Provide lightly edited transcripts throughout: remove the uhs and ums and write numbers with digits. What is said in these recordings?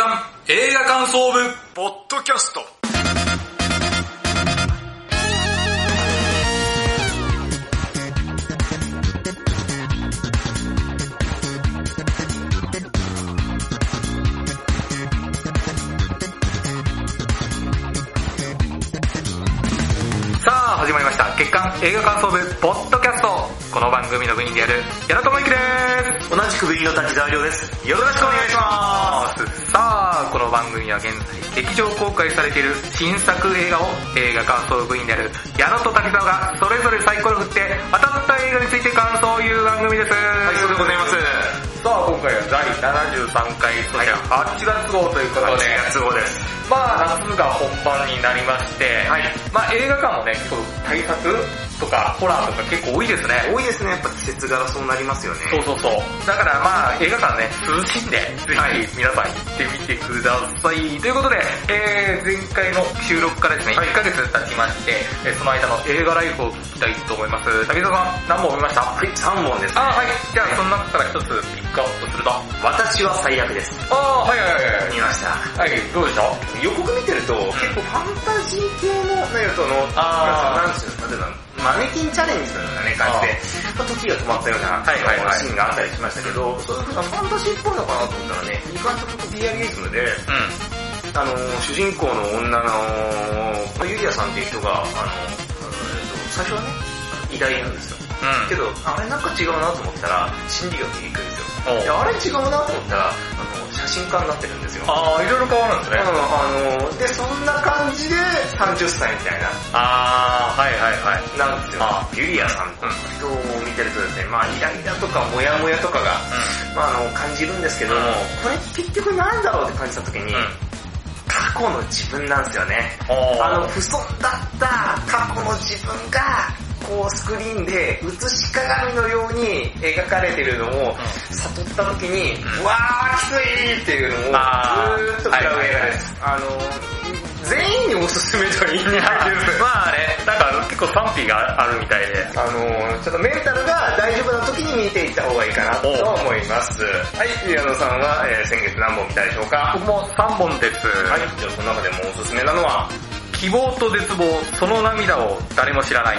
間映画感想部ポッドキャスト。さあ始まりました月間映画感想部ポッドキャスト。この番組の部員である矢野智之です。同じく部員の滝沢亮です。よろしくお願いします。さあこの番組は現在劇場公開されている新作映画を映画感想部員である矢野と滝沢がそれぞれサイコロ振って当たった映画について感想を言う番組です。はい、そうでございます。さあ今回は第73回8月号ということで、8月号です。夏が本番になりまして、はい、映画館もね、結構対策とかホラーとか結構多いですね。多いですね。やっぱ季節柄そうなりますよね。そう。だから映画館ね、涼しいんで、ぜひ皆さん行ってみてください。ということで、前回の収録からですね、1ヶ月経ちまして、その間の映画ライフを聞きたいと思います。滝沢さん、何本見ました？はい、3本ですね。はい。じゃあ、その中から一つピックアップすると。私は最悪です。はい。見ました。はい、どうでしょう？予告見てると、結構ファンタジー系の、なんですよ、マネキンチャレンジのようなね、感じで、時が止まったようなシーンがあったりしましたけど、そういう風なファンタジーっぽいのかなと思ったらね、いい感触とリアリズムで、主人公の女のユリアさんっていう人が、最初はね、偉大なんですよ。けど、あれなんか違うなと思ったら、心理学に行くんですよ。あれ違うなと思ったら、写真家になってるんですよ。いろいろ変わるんですね。で、そんな感じで30歳みたいな。なんですよ。ユリアさんとの人を見てるとですね、イライラとかモヤモヤとかが、感じるんですけども、これ結局なんだろうって感じた時に、過去の自分なんですよね。不損だった過去の自分が、スクリーンで映し鏡のように描かれてるのを悟った時に、わーきついっていうのをずーっと食らう映画です。全員におすすめとは言いないです。結構賛否があるみたいで、ちょっとメンタルが大丈夫な時に見ていった方がいいかなと思います。はい、矢野さんは、先月何本見たでしょうか？僕も3本です。はい、じゃあその中でもおすすめなのは希望と絶望、その涙を誰も知らない。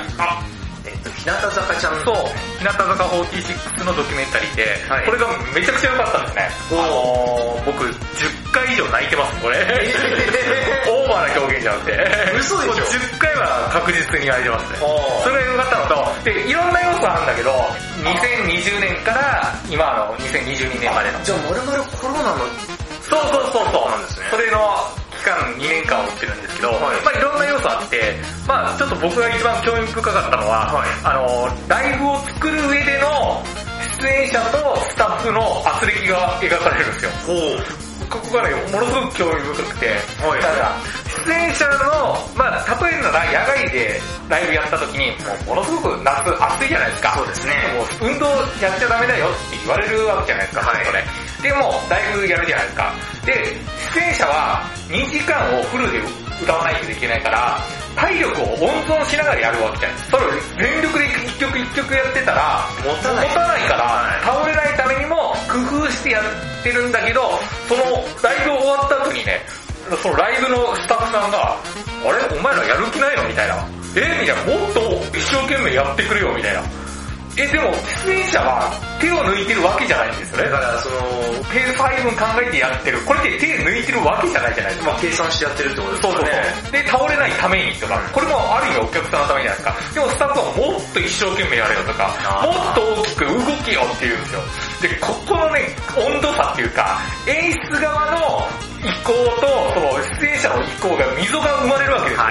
日向坂ちゃんと、日向坂46のドキュメンタリーで、これがめちゃくちゃ良かったんですね。僕、10回以上泣いてます、これ。オーバーな表現じゃなくて。嘘でしょ。10回は確実に泣いてますね。それが良かったのと、で、いろんな要素あるんだけど、2020年から今の2022年までの。じゃあ、まるまるコロナの。そうなんですね。それの、期間2年間を追ってるんですけど、いろんな要素あって、ちょっと僕が一番興味深かったのは、ライブを作る上での出演者とスタッフの圧力が描かれるんですよ。ここがね、ものすごく興味深くて、だから出演者の、例えるなら野外でライブやった時に、ものすごく夏暑いじゃないですか。そうですね。もう運動やっちゃダメだよって言われるわけじゃないですか。でも、ライブやるじゃないですか。で、出演者は2時間をフルで歌わないといけないから、体力を温存しながらやるわけじゃないですか。それを全力で一曲一曲やってたら、持たないから、倒れないためにも工夫してやってるんだけど、そのライブ終わった後にね、そのライブのスタッフさんが、あれお前らやる気ないのみたいな。みたいな。もっと一生懸命やってくれよ、みたいな。でも、出演者は手を抜いてるわけじゃないんですよね。だから、ペース配分考えてやってる。これって手抜いてるわけじゃないじゃないですか。計算してやってるってことですね。そう。で、倒れないためにとか、これもある意味お客さんのためじゃないですか。でも、スタッフはもっと一生懸命やれよとか、もっと大きく動けよって言うんですよ。で、ここのね、温度差っていうか、演出側の意向と、出演者の意向が溝が生まれるわけですよ。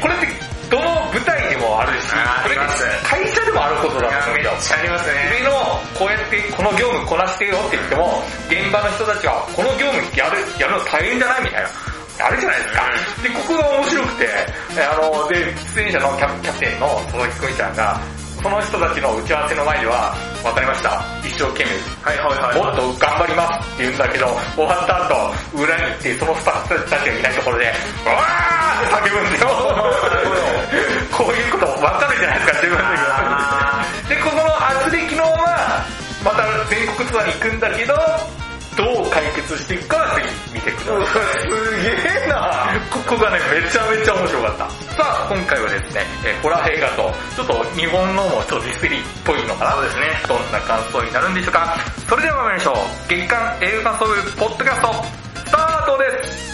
これって、どの舞台でもあるし、これ会社でもあることだと思うんだよ。めっちゃありますね。上の、こうやってこの業務こなしてよって言っても、現場の人たちはこの業務やるの大変じゃないみたいな。あるじゃないですか。で、ここが面白くて、で、出演者のキャプテンの鈴木くんちゃんが、その人たちの打ち合わせの前では、わかりました。一生懸命、もっと頑張りますって言うんだけど、終わった後、裏に行って、そのスタッフたちがいないところで、うわーって叫ぶんですよ。こういうことわかるじゃないですか、自分の時は。で、ここの圧力のまま、また全国ツアーに行くんだけど、どう解決していくかは次見てください。すげえなここがね、めちゃめちゃ面白かった。さあ、今回はですね、ホラー映画と、ちょっと日本のもちょっとディスリっぽいのかな。そうですね。どんな感想になるんでしょうか。それでは参りましょう。月刊映画ソウルポッドキャスト、スタートです。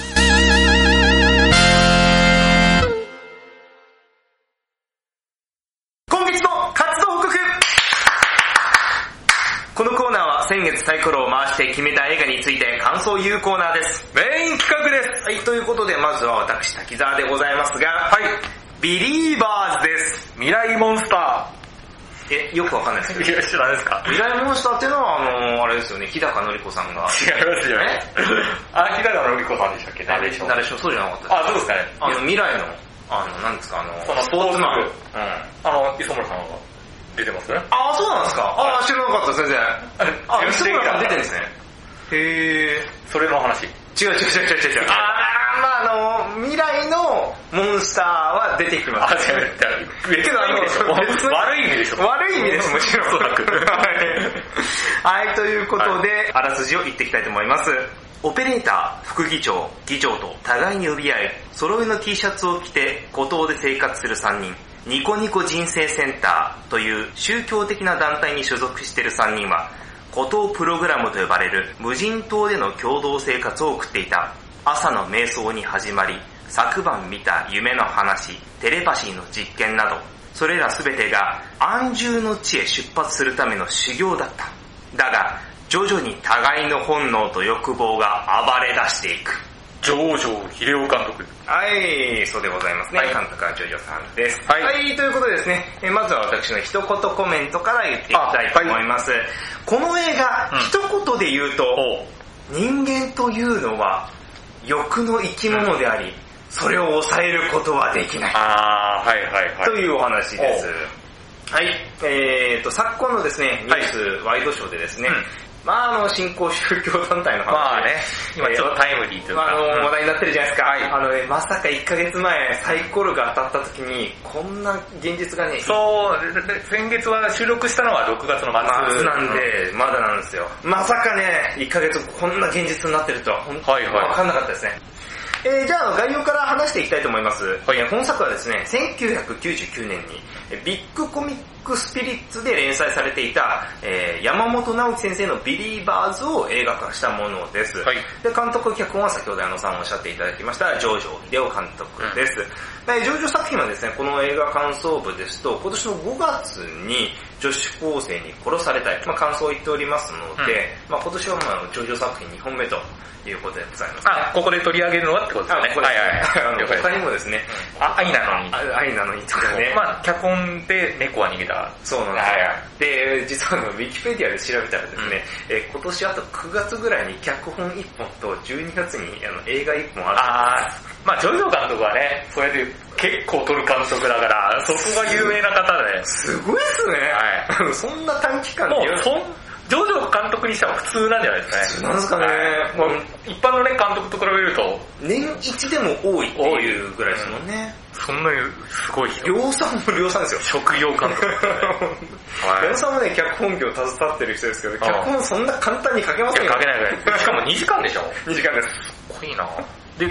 先月サイコロを回して決めた映画について感想を言うコーナーです。メイン企画です。はい、ということでまずは私滝沢でございますが、はい、ビリーバーズです。未来モンスター。よくわかんないですけど。いや、知らないですか。未来モンスターっていうのはあれですよね、日高のり子さんが。違いますよね。あ、日高のり子さんでしたっけ？ナレーション。ナレーションそうじゃなかったです。あ、そうですかね。未来のなんですかスポーツマン。うん。磯村さんは。出てますね。ああ、そうなんですか。ああ、知らなかった、全然。あ、磯村さん出てるんですね。へえ。それの話。違う。未来のモンスターは出てきます。あ、違う。けど悪い意味でしょ。悪い意味です。もちろんそうだく。はい、ということで、はい、あらすじを言っていきたいと思います。オペレーター、副議長、議長と互いに呼び合い、揃いの T シャツを着て孤島で生活する3人。ニコニコ人生センターという宗教的な団体に所属している3人は孤島プログラムと呼ばれる無人島での共同生活を送っていた。朝の瞑想に始まり、昨晩見た夢の話、テレパシーの実験など、それら全てが安住の地へ出発するための修行だった。だが徐々に互いの本能と欲望が暴れ出していく。ジョージョー・ヒレオ監督。はい、そうでございますね。はい、監督はジョージョーさんです。はい、はい、ということでですね、まずは私の一言コメントから言っていきたいと思います。はい、この映画、一言で言うと、人間というのは欲の生き物であり、それを抑えることはできない。あー、はいはいはい。というお話です。はい、昨今のですね、ニュースワイドショーでですね、新興宗教団体の話。まあね、今ちょっとタイムリーというか。話題になってるじゃないですか。はい、まさか1ヶ月前、サイコロが当たった時に、こんな現実がね。そう、先月は収録したのは6月の末なんで、まだなんですよ。まさかね、1ヶ月こんな現実になってるとは、本当にわかんなかったですね。じゃあ概要から話していきたいと思います。はい、本作はですね、1999年にビッグコミックスピリッツで連載されていた、山本直樹先生のビリーバーズを映画化したものです。はい、で監督脚本は先ほど矢野さんおっしゃっていただきましたジョージョー・ヒデオ監督です。でジョージョー作品はですね、この映画感想部ですと今年の5月に女子高生に殺されたい、感想を言っておりますので、今年はジョージョー作品2本目ということでございます、ね。あ、ここで取り上げるのはってことですね。ここで他にもですね、愛なのに。愛なのにとかね。脚本で猫は逃げた。そうなんです。で、実はウィキペディアで調べたらですね、今年あと9月ぐらいに脚本1本と12月に映画1本あるんです。ジョイド監督はね、そうやって結構撮る監督だから、そこが有名な方で。すごいっすね。はい、そんな短期間で。ジョージョー監督にしては普通なんじゃないですかね。普通なんですかね。一般のね、監督と比べると。年一でも多いっていうぐらいですもんね。そんなにすごい人。量産ですよ。職業監督。量産もね、脚本業携わってる人ですけど、脚本そんな簡単に書けませんよ。書けないぐらい。しかも2時間でしょ ?2 時間です。すごいなで、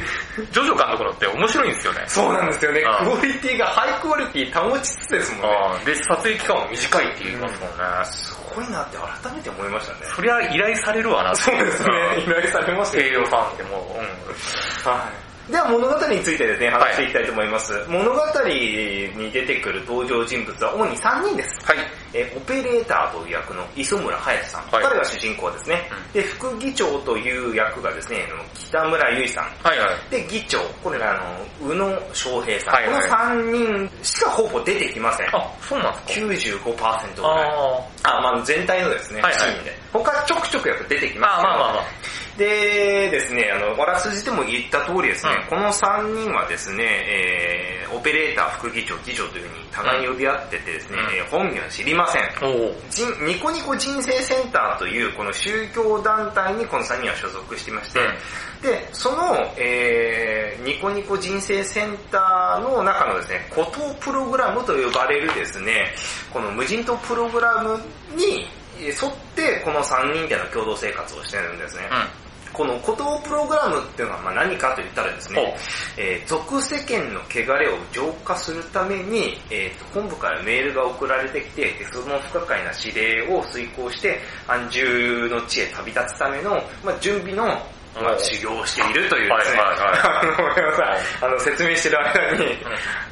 ジョジョ監督のって面白いんですよね。そうなんですよね。クオリティがハイクオリティ保ちつつですもんね。で、撮影期間も短いって言いますもんね。すごいなって改めて思いましたね。そりゃ依頼されるわなって。そうですね。依頼されますよね。栄養ファンってもう。はい。では物語についてですね、話していきたいと思います。物語に出てくる登場人物は主に3人です。はい。オペレーターという役の磯村隼さん。彼が主人公ですね。で、副議長という役がですね、北村由衣さん。はいはい。で、議長、これが宇野昌平さん。この3人しかほぼ出てきません。あ、そうなんですか ?95% ぐらい。全体のですね、シーンで。他ちょくちょくやっぱ出てきます。でですね、あらすじでも言った通りですね、この3人はですね、オペレーター、副議長、議長というふうに互いに呼び合っててですね、本名は知りません。ニコニコ人生センターというこの宗教団体にこの3人は所属してまして、で、その、ニコニコ人生センターの中のですね、孤島プログラムと呼ばれるですね、この無人島プログラムに、沿ってこの3人での共同生活をしてるんですね、うん、この孤島プログラムっていうのはまあ何かと言ったらですね、俗世間の穢れを浄化するために、本部からメールが送られてきて、その不可解な指令を遂行して安住の地へ旅立つための、まあ、準備のまあ、修行しているというですね、説明してる間に、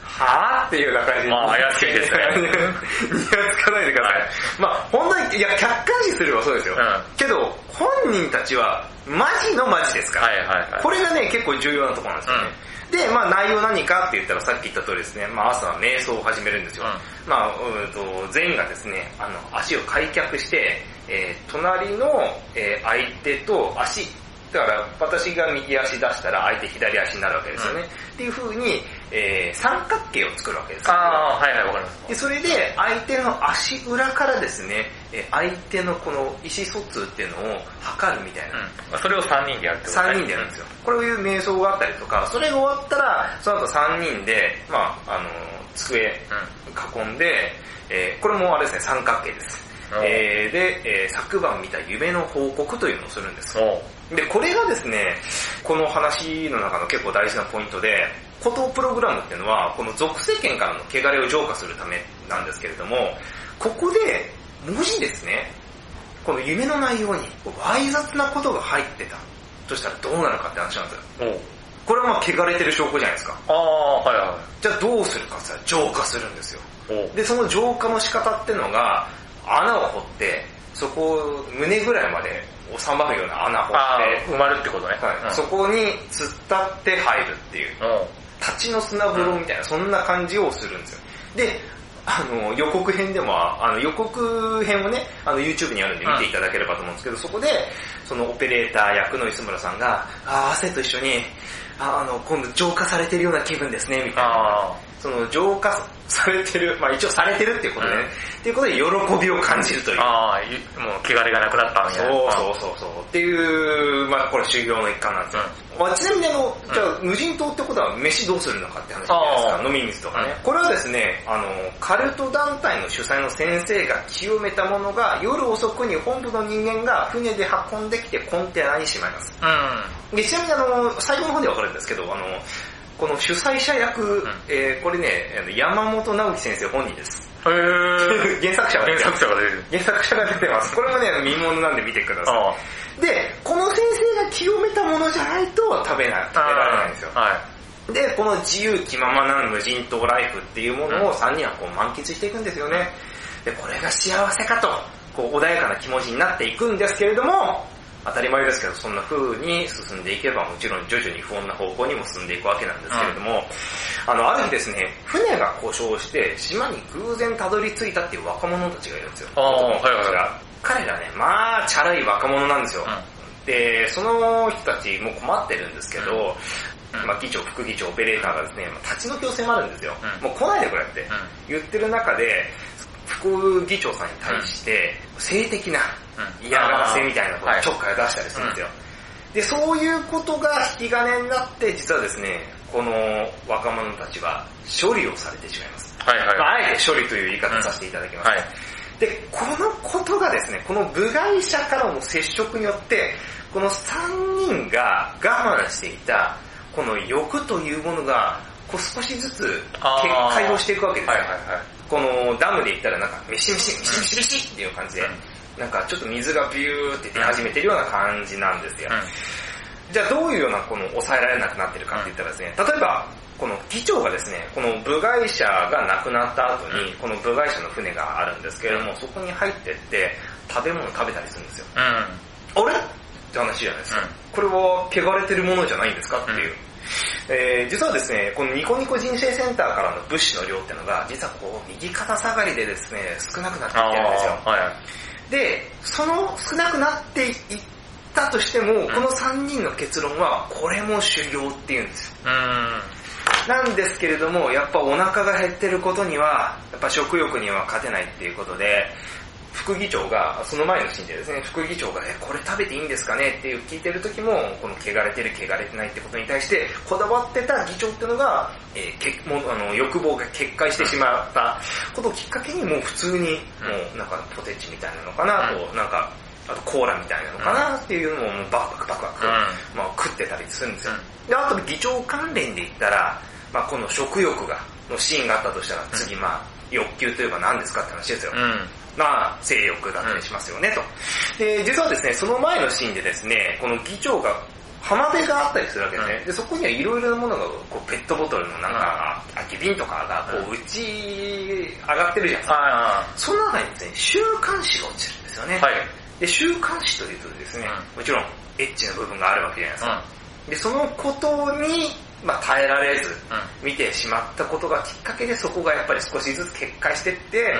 はぁっていうような感じで、まあ、怪しいですね。にやつかないでください。はい、まあ、本当に、いや、客観視すればそうですよ。うん、けど、本人たちは、マジのマジですから、はいはいはい、これがね、結構重要なところなんですよね。うんで、まあ内容何かって言ったらさっき言った通りですね、まあ朝は瞑想を始めるんですよ。うん、まあ全員がですね、足を開脚して、隣の、相手と足、だから私が右足出したら相手左足になるわけですよね、うん、っていう風に、三角形を作るわけです。ああ、はいはい、わかります。でそれで相手の足裏からですね、相手のこの意思疎通っていうのを測るみたいな、うん、それを3人でやるってことですね。3人でやるんですよ。これをいう瞑想があったりとか、それが終わったらその後3人で、まあ机囲んで、これもあれですね、三角形です。で、昨晩見た夢の報告というのをするんです。で、これがですね、この話の中の結構大事なポイントで、孤島プログラムっていうのは、この俗世間からの穢れを浄化するためなんですけれども、ここで、文字ですね、この夢の内容に、わい雑なことが入ってたとしたらどうなのかって話なんですよ。これはまあ穢れてる証拠じゃないですか。ああ、はいはい。じゃあどうするかって言ったら浄化するんですよ。で、その浄化の仕方ってのが、穴を掘って、そこを胸ぐらいまで収まるような穴を掘って、埋まるってことね。はい、うん、そこに突っ立って入るっていう、立ちの砂風呂みたいな、そんな感じをするんですよ。で、予告編でも、予告編をね、YouTube にあるんで見ていただければと思うんですけど、そこで、そのオペレーター役の磯村さんが、汗と一緒に、今度浄化されてるような気分ですね、みたいな。その浄化されてる、まあ一応されてるっていうことでね、っていうことで喜びを感じるという。ああ、もう穢れがなくなったみたいな。そう。っていう、まあこれ修行の一環なんですよ。まあ、ちなみにじゃあ無人島ってことは飯どうするのかって話じゃないですか、飲み水とかね。これはですね、カルト団体の主催の先生が清めたものが夜遅くに本部の人間が船で運んできてコンテナにしまいます。うん、でちなみに最後の方でわかるんですけど、この主催者役、これね、山本直樹先生本人です。へぇー。原作者が出てます。これもね、見物なんで見てください。で、この先生が清めたものじゃないと食べられないんですよ。はい、で、この自由気ままな無人島ライフっていうものを3人はこう満喫していくんですよね。で、これが幸せかと、こう穏やかな気持ちになっていくんですけれども、当たり前ですけど、そんな風に進んでいけばもちろん徐々に不穏な方向にも進んでいくわけなんですけれども、ある日ですね、船が故障して島に偶然たどり着いたっていう若者たちがいるんですよ。彼らね、まあチャラい若者なんですよ。で、その人たちも困ってるんですけど、まあ議長、副議長、オペレーターがですね、立ち退きを迫るんですよ。もう来ないでくれって言ってる中で、副議長さんに対して性的な嫌がらせみたいなことをちょっかい出したりするんですよ。で、そういうことが引き金になって、実はですね、この若者たちは処理をされてしまいます。あえて処理という言い方させていただきます。で、このことがですね、この部外者からの接触によって、この3人が我慢していた、この欲というものが、少しずつ決壊をしていくわけですよ。このダムで言ったらなんか、ミシミシっていう感じで、なんかちょっと水がビューって出始めてるような感じなんですよ。じゃあどういうようなこの抑えられなくなってるかって言ったらですね、例えば、この議長がですね、この部外者が亡くなった後に、この部外者の船があるんですけれども、そこに入ってって、食べ物食べたりするんですよ。あれって話じゃないですか。これは汚れてるものじゃないんですかっていう。実はですね、このニコニコ人生センターからの物資の量っていうのが、実はこう、右肩下がりでですね、少なくなってきてるんですよ。で、その少なくなっていったとしても、この3人の結論は、これも修行っていうんですよ。なんですけれども、やっぱお腹が減ってることには、やっぱ食欲には勝てないっていうことで、副議長が、その前のシーンでですね、副議長が、これ食べていいんですかねっていう聞いてる時も、この汚れてる汚れてないってことに対して、こだわってた議長っていうのが、欲望が決壊してしまったことをきっかけに、もう普通に、なんかポテチみたいなのかなと、なんか、あとコーラみたいなのかなっていうのも、バクバク、食ってたりするんですよ。で、あと議長関連で言ったら、この食欲のシーンがあったとしたら、次、欲求といえば何ですかって話ですよ。性欲だったりしますよね、と。で、実はですね、その前のシーンでですね、この議長が、浜辺があったりするわけですね。で、そこにはいろいろなものが、ペットボトルのなんか、空き瓶とかが、打ち上がってるじゃないですか。その中にですね、週刊誌が落ちるんですよね。で、週刊誌というとですね、もちろん、エッチな部分があるわけじゃないですか。で、そのことに、耐えられず、見てしまったことがきっかけで、そこがやっぱり少しずつ決壊していって、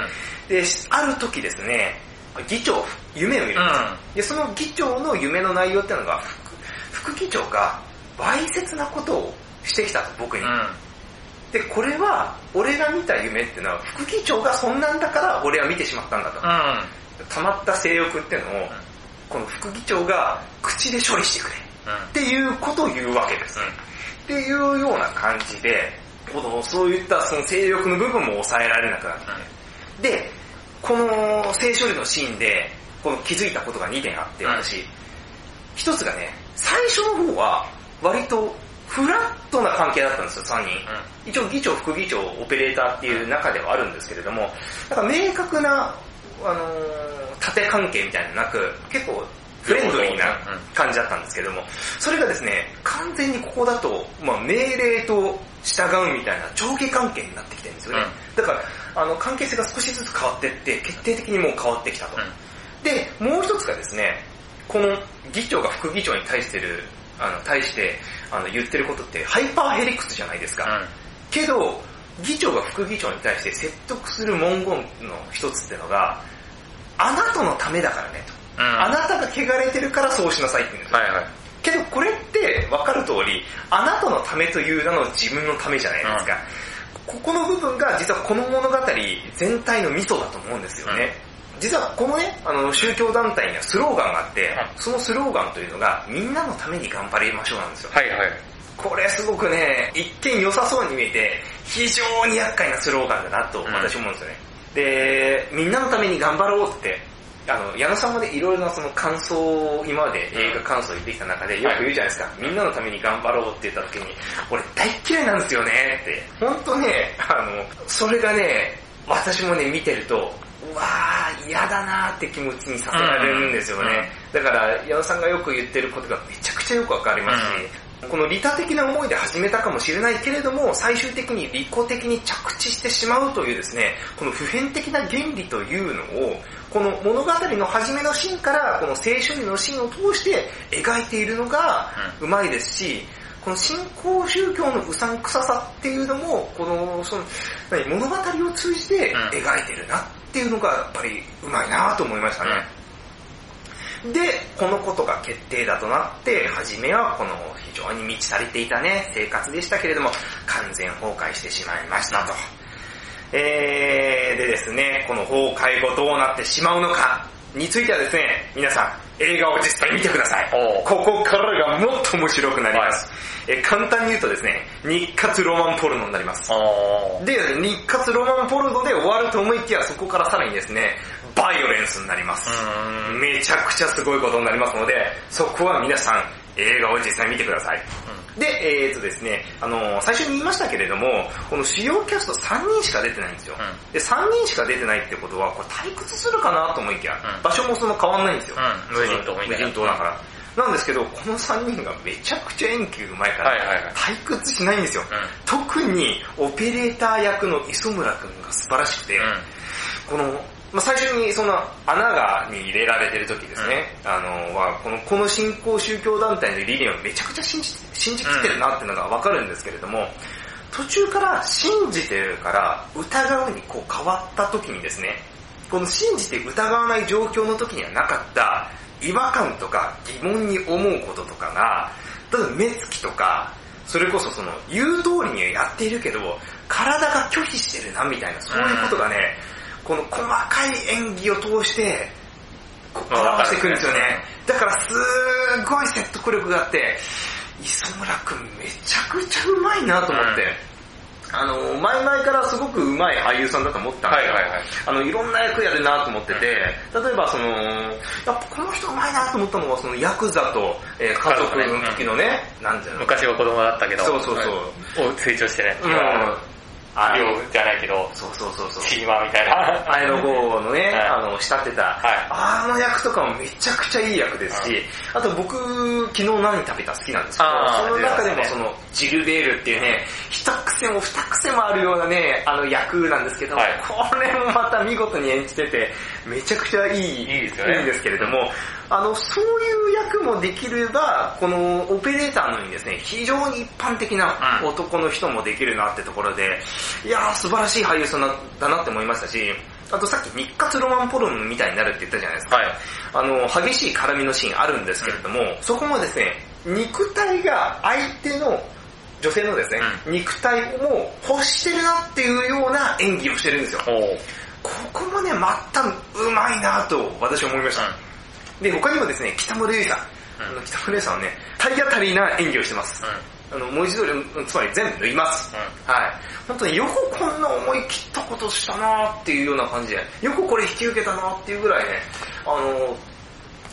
で、ある時ですね、議長、夢を見るんですよ。で、その議長の夢の内容っていうのが、副議長が、わいせつなことをしてきたと、僕に。で、これは、俺が見た夢っていうのは、副議長がそんなんだから、俺は見てしまったんだと。溜まった性欲っていうのを、この副議長が口で処理してくれ。っていうことを言うわけです。っていうような感じで、そういったその性欲の部分も抑えられなくなって、で、この性処理のシーンでこの気づいたことが2点あって、私、一つがね、最初の方は割とフラットな関係だったんですよ、3人。一応議長、副議長、オペレーターっていう中ではあるんですけれども、なんか明確な、縦関係みたいなのなく、結構、フレンドリーな感じだったんですけども、それがですね、完全にここだと、命令と従うみたいな上下関係になってきてるんですよね。だから、関係性が少しずつ変わっていって、決定的にもう変わってきたと。で、もう一つがですね、この議長が副議長に対して言ってることってハイパーヘリクスじゃないですか。けど、議長が副議長に対して説得する文言の一つっていうのが、あなたのためだからねと。あなたが汚れてるからそうしなさいって言うんですよ。けどこれって分かる通り、あなたのためという名の自分のためじゃないですか。ここの部分が実はこの物語全体のミソだと思うんですよね。実はこのね、宗教団体にはスローガンがあって、そのスローガンというのが、みんなのために頑張りましょうなんですよ。これすごくね、一見良さそうに見えて、非常に厄介なスローガンだなと私思うんですよね。で、みんなのために頑張ろうって、矢野さんもね、いろいろなその感想を、今まで映画感想を言ってきた中でよく言うじゃないですか、みんなのために頑張ろうって言った時に、俺大嫌いなんですよねって。本当ね、それがね、私もね、見てると、うわー、嫌だなーって気持ちにさせられるんですよね。だから、矢野さんがよく言ってることがめちゃくちゃよくわかりますし、この利他的な思いで始めたかもしれないけれども、最終的に利己的に着地してしまうというですね、この普遍的な原理というのを、この物語の初めのシーンから、この性処理のシーンを通して描いているのがうまいですし、この新興宗教のうさんくささっていうのも、物語を通じて描いてるなっていうのが、やっぱりうまいなと思いましたね。で、このことが決定だとなって、初めはこの非常に満ち足りていたね、生活でしたけれども、完全崩壊してしまいましたと。でですね、この崩壊後どうなってしまうのかについてはですね、皆さん映画を実際見てください。ここからがもっと面白くなります。簡単に言うとですね、日活ロマンポルノになります。で、日活ロマンポルノで終わると思いきや、そこからさらにですね、バイオレンスになります。めちゃくちゃすごいことになりますので、そこは皆さん映画を実際見てください。で、ですね、最初に言いましたけれども、この主要キャスト3人しか出てないんですよ。で、3人しか出てないってことは、これ退屈するかなと思いきや、場所もそんな変わんないんですよ。無人島だから。なんですけど、この3人がめちゃくちゃ演技うまいから、退屈しないんですよ。特に、オペレーター役の磯村くんが素晴らしくて、この、最初にその穴に入れられてる時ですね、この新興宗教団体の理念をめちゃくちゃ信じきってるなっていうのがわかるんですけれども、途中から信じてるから疑うにこう変わった時にですね、この信じて疑わない状況の時にはなかった違和感とか疑問に思うこととかが、ただ目つきとか、それこそその言う通りにはやっているけど、体が拒否してるなみたいな、そういうことがね、この細かい演技を通して表してくるんですよね。だからすごい説得力があって、磯村くんめちゃくちゃうまいなと思って、前々からすごくうまい俳優さんだと思ったんですよ、いろんな役やるなと思ってて、例えばやっぱこの人うまいなと思ったのはそのヤクザと、家族の時のね、なんていうの、昔は子供だったけど、成長してね、あれじゃないけど、チーマーみたいな。あれの号のね、仕立てた、あの役とかもめちゃくちゃいい役ですし、あと僕、昨日何食べた好きなんですけど、その中でもその、ジルベールっていうね、一癖も二癖もあるようなね、あの役なんですけど、これもまた見事に演じてて、めちゃくちゃいいんですけれども、そういう役もできれば、このオペレーターのようにですね、非常に一般的な男の人もできるなってところで、いやー素晴らしい俳優さんだなって思いましたし、あとさっき日活ロマンポルノみたいになるって言ったじゃないですか、激しい絡みのシーンあるんですけれども、そこもですね、肉体が相手の女性のですね、肉体を欲してるなっていうような演技をしてるんですよ。ここもねまたうまいなと私は思いました。で他にもですね、北村優衣さん、北村優衣さんはね体当たりな演技をしてます、もう一度、つまり全部脱ぎます、本当によくこんな思い切ったことしたなっていうような感じで、よくこれ引き受けたなっていうぐらいね、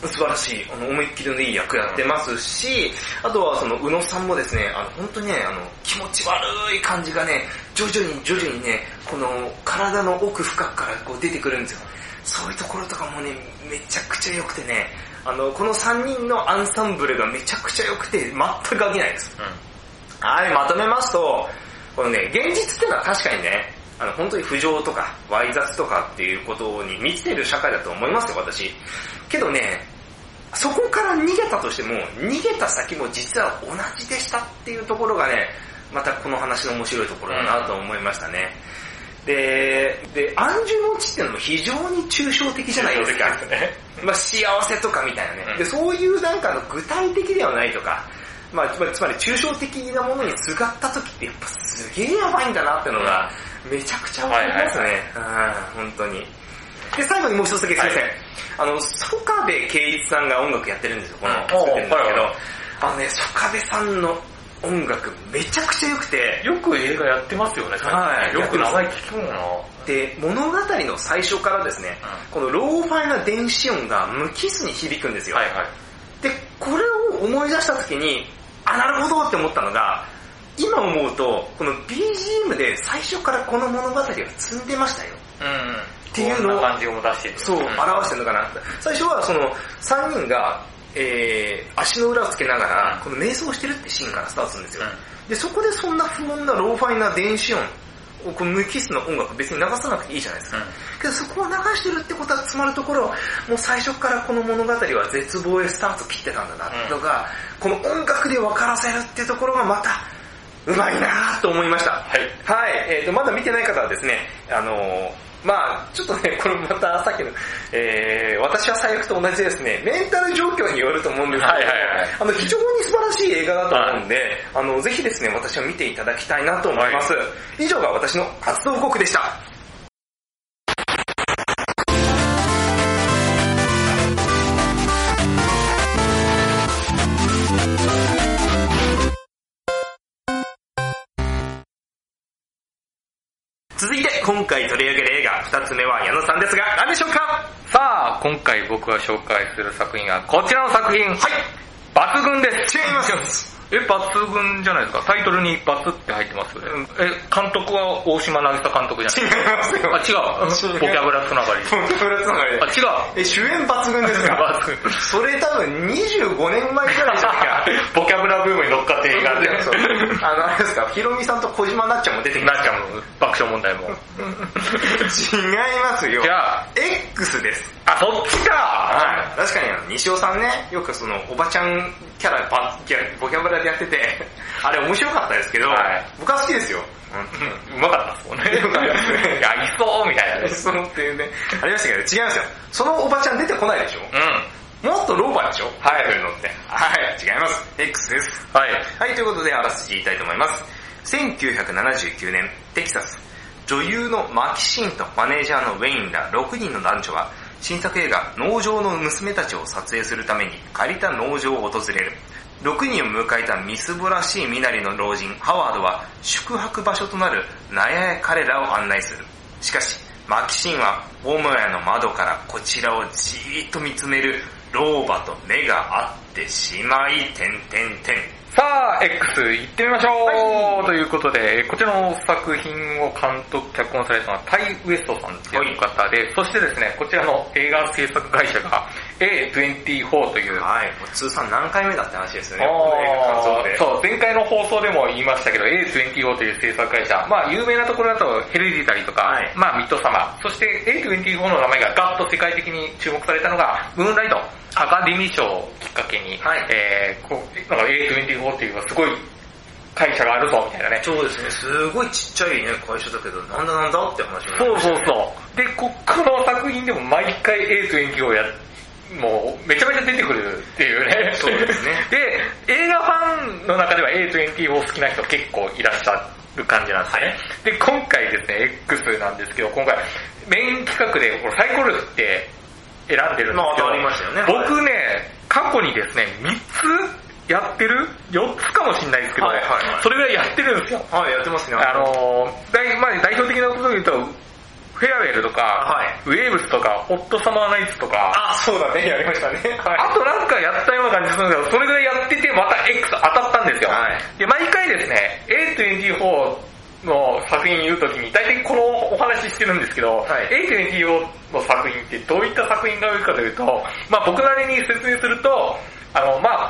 素晴らしい、思いっきりのいい役やってますし、あとはその宇野さんもですね、本当にね、気持ち悪い感じがね、徐々にね、この体の奥深くからこう出てくるんですよ。そういうところとかもね、めちゃくちゃ良くてね、この3人のアンサンブルがめちゃくちゃ良くて、全く飽きないです。まとめますと、このね、現実っていうのは確かにね、本当に不浄とか、わい雑とかっていうことに満ちてる社会だと思いますよ、私。けどね、そこから逃げたとしても、逃げた先も実は同じでしたっていうところがね、またこの話の面白いところだなと思いましたね。で、安住の地っていうのも非常に抽象的じゃないですか。幸せとかみたいなね。で、そういうなんか具体的ではないとか、つまり抽象的なものにすがった時ってやっぱすげえやばいんだなってのがめちゃくちゃわかりますね。本当に。で、最後にもう一つだけすいません。曽我部圭一さんが音楽やってるんですよ、この作ってるんですけど、曽我部さんの音楽めちゃくちゃ良くて、よく映画やってますよね、よく名前聞くもんな。で、物語の最初からですね、このローファイな電子音が無機質に響くんですよ。で、これを思い出した時に、なるほどって思ったのが、今思うと、この BGM で最初からこの物語を積んでましたよ。っていうのを、そう、表してるのかな。最初はその3人が、足の裏をつけながら、この瞑想してるってシーンからスタートするんですよ。で、そこでそんな不穏なローファイな電子音を、この無機質な音楽別に流さなくていいじゃないですか。けどそこを流してるってことは、つまるところ、もう最初からこの物語は絶望へスタート切ってたんだなってのが、この音楽で分からせるっていうところがまた、うまいなぁと思いました。まだ見てない方はですね、ちょっとね、これまたさっきの、私は最悪と同じですね、メンタル状況によると思うんですけど、非常に素晴らしい映画だと思うんで、ぜひですね、私は見ていただきたいなと思います。以上が私の活動報告でした。続いて今回取り上げる映画2つ目は矢野さんですが、何でしょうか？さあ、今回僕が紹介する作品はこちらの作品。抜群です。違います。抜群じゃないですか。タイトルに抜って入ってますよね。監督は大島渚監督じゃないですか。違いますよ。違う。ボキャブラつながり。違う。主演抜群ですか？それ多分25年前じゃないですか。ボキャブラブームに乗っかって映画で。あれですか、ヒロミさんと小島なっちゃんも出てきた。なっちゃんも、爆笑問題も。違いますよ。じゃあ、X です。そっちか。確かに西尾さんね、よくその、おばちゃんキャラ、ボキャブラでやってて、あれ面白かったですけど、僕は好きですよ。うまかったですもんね。やりそうみたいなね。そうっていうね、ありましたけど、違いますよ。そのおばちゃん出てこないでしょ。もっとローバーでしょ。そういうのって。違います。X です。ということで、あらすじ言いたいと思います。1979年、テキサス。女優のマキシーンとマネージャーのウェインら6人の男女は新作映画農場の娘たちを撮影するために借りた農場を訪れる。6人を迎えたみすぼらしい身なりの老人ハワードは宿泊場所となる納屋へ彼らを案内する。しかしマキシーンは母屋の窓からこちらをじーっと見つめる老婆と目が合ってしまいさあ X 行ってみましょう、はい、ということでこちらの作品を監督脚本されたのはタイ・ウエストさんという方で、はい、そしてですねこちらの映画制作会社が A24 という、はい、もう通算何回目だって話ですよね。この映画感想でそう前回の放送でも言いましたけど A24 という制作会社、まあ、有名なところだとヘレディタリーとか、はいまあ、ミッドサマー、そして A24 の名前がガッと世界的に注目されたのがムーンライトアカデミー賞をきっかけに、はいなんか A24 っていうすごい会社があるぞみたいなね。そうですね、すごいちっちゃい、ね、会社だけどなんだなんだって話になりました、ね、そうそうそう。でこの作品でも毎回 A24 をやってもうめちゃめちゃ出てくるっていうね。そうですね。で映画ファンの中では A24 好きな人結構いらっしゃる感じなんですね、はい、で今回ですね X なんですけど今回メイン企画でこのサイコロって選んでるんですけど、僕ね過去にですね3つやってる4つかもしれないですけど、はいはいはい、それぐらいやってるんですよ。はいやってますね。まあ、代表的なことで言うとフェアウェルとか、はい、ウェーブスとかホットサマーナイツとか、あそうだねやりましたね、はい、あとなんかやったような感じするんですけどそれぐらいやっててまた X 当たったんですよ、はい、で毎回ですね A24の作品言うときに大体このお話してるんですけど、はい、A24 の作品ってどういった作品が多いかというと、まあ僕なりに説明すると、ま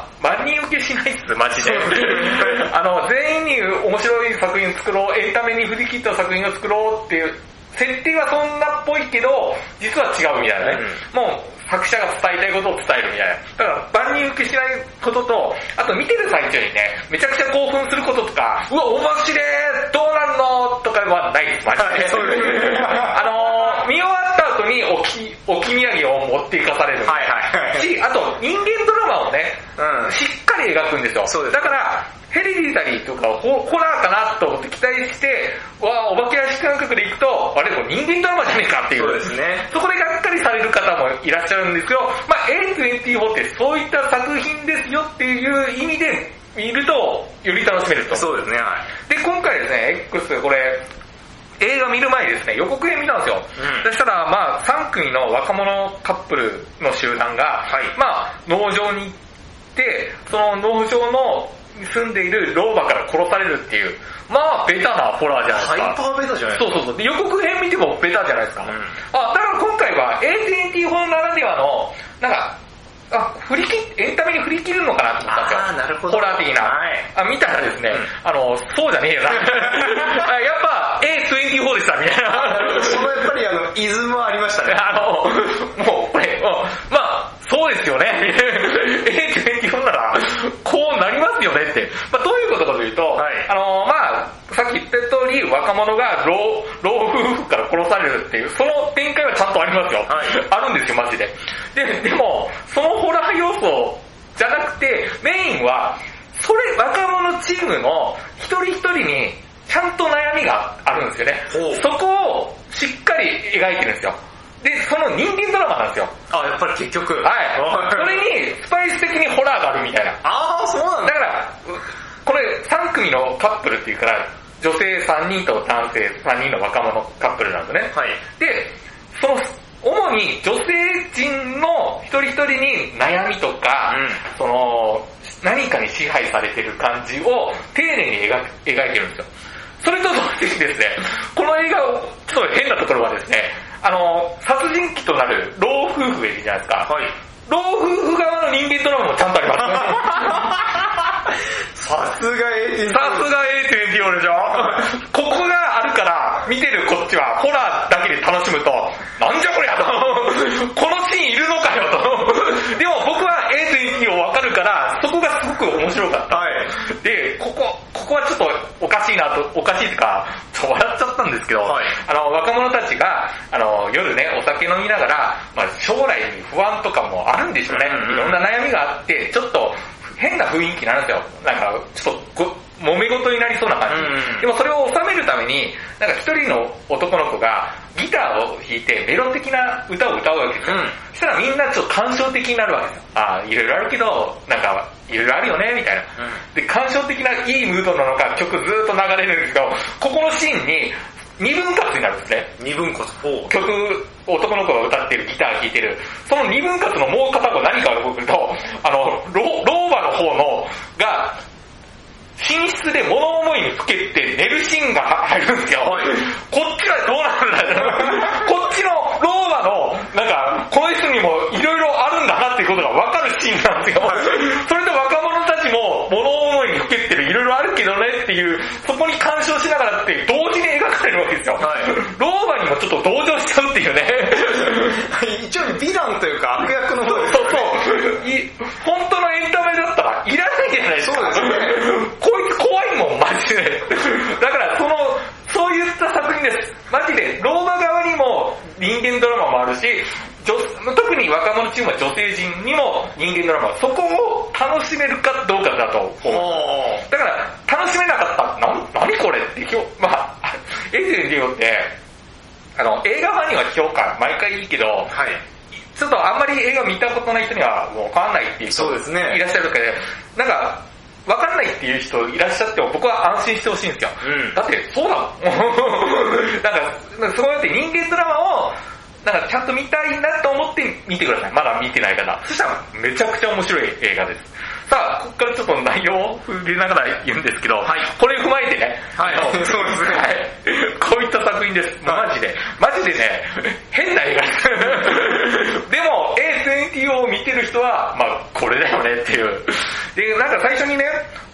あ万人受けしないですマジで。全員に面白い作品を作ろう、エンタメに振り切った作品を作ろうっていう設定はそんなっぽいけど実は違うみたいなね、うん、もう作者が伝えたいことを伝えるみたいな。だから万人受けしないことと、あと見てる最中にねめちゃくちゃ興奮することとか、うわ面白いどうなんのとかはないですマジで。見終わった後に置き土産を持っていかされる、はいはい、しあと人間ドラマをね、うん、しっかり描くんですよ。そうです。だからヘレディタリーとかをホラーかなと思って期待して、わお化け屋敷感覚で行くと、あれこれ人間ドラマじゃねえかっていう。そうですね。そこでがっかりされる方もいらっしゃるんですけど、まあ A24 ってそういった作品ですよっていう意味で見るとより楽しめると。そうですね。はい。で今回ですね X これ映画見る前ですね予告編見たんですよ。うん、そしたらまあ3組の若者カップルの集団が、はい、まあ農場に行ってその農場の住んでいる老婆から殺されるっていう、まあベタなホラーじゃないですか。ハイパーベタじゃないですか。そうそうそう。で予告編見てもベタじゃないですか、うん、あだから今回は A24 ならではのなんかエンタメに振り切るのかなと思ったんですよ。あなるほど、ホラー的な、はい、見たらですね、うん、そうじゃねえよなやっぱ A24 でしたみたいなそのやっぱりイズムはありましたね。もうこれまあそうですよねA24 ならこうなりますよねって、まあ、どういうことかというと、はい、まあさっき言った通り若者が老夫婦から殺されるっていうその展開はちゃんとありますよ、はい、あるんですよマジで。でもそのホラー要素じゃなくてメインはそれ若者チームの一人一人にちゃんと悩みがあるんですよね。そこをしっかり描いてるんですよ。で、その人間ドラマなんですよ。あ、やっぱり結局。はい。それに、スパイス的にホラーがあるみたいな。ああ、そうなんだ。だから、これ3組のカップルっていうから、女性3人と男性3人の若者カップルなんですね。はい。で、その、主に女性陣の一人一人に悩みとか、うん、その、何かに支配されてる感じを丁寧に描いてるんですよ。それと同時にですね、この映画を、ちょっと変なところはですね、殺人鬼となる老夫婦がいるじゃないですか、はい、老夫婦側の人間ドラマもちゃんとありますさすが A24 でしょここがあるから見てるこっちはホラーだけで楽しむとなんじゃこりゃとこのシーンいるのかよとでも僕は A24 わかるからそこがすごく面白かった、はい、でここはちょっとおかしいなとおかしいとか笑っちゃったんですけど、はい、若者たちが夜ねお酒飲みながら、まあ、将来に不安とかもあるんでしょうね、うんうん、いろんな悩みがあってちょっと変な雰囲気なんですよ。なんかちょっと揉め事になりそうな感じ、うんうん、でもそれを収めるためにに、なんか一人の男の子がギターを弾いてメロ的な歌を歌うわけですよ。そしたらみんなちょっと感傷的になるわけですよ。ああ、いろいろあるけど、なんかいろいろあるよね、みたいな。で、感傷的ないいムードなのか曲ずっと流れるんですけど、ここのシーンに二分割になるんですね。二分割。曲、男の子が歌ってる、ギター弾いてる。その二分割のもう片方何かを僕と、老婆の方のが、寝室で物思いにふけて寝るシーンが入るんですよ。こっちはどうなんだろう。こっちの老婆の、なんか、この人にもいろいろあるんだなっていうことがわかるシーンなんですよ。それで若者たちも物思いにふけってる、いろいろあるけどねっていう、そこに干渉しながらっていう、同時に描かれるわけですよ。老婆にもちょっと同情しちゃうっていうね。一応美談というか悪役の方ですよね。そうそう。本当のエンタメだったらいらないじゃないですか。そうですね。だからそういった作品です。マジで老婆側にも人間ドラマもあるし、特に若者チームは女性陣にも人間ドラマ、そこを楽しめるかどうかだと思う。だから楽しめなかった何これって今日、まあ、A24 って映画ファンには評価毎回いいけど、はい、ちょっとあんまり映画見たことない人には分かんないっていう人いらっしゃるわけで、なんかわかんないっていう人いらっしゃっても僕は安心してほしいんですよ。だってそうだもん。なんかそうやって人間ドラマをなんかちゃんと見たいなと思って見てください。まだ見てない方。そしたらめちゃくちゃ面白い映画です。さあ、ここからちょっと内容を触れながら言うんですけど、はい、これ踏まえてね。はい、そうですね。はい、こういった作品です。マジで。マジでね、変な映画です。でも、A24 を見てる人は、まあ、これだよねっていう。で、なんか最初にね、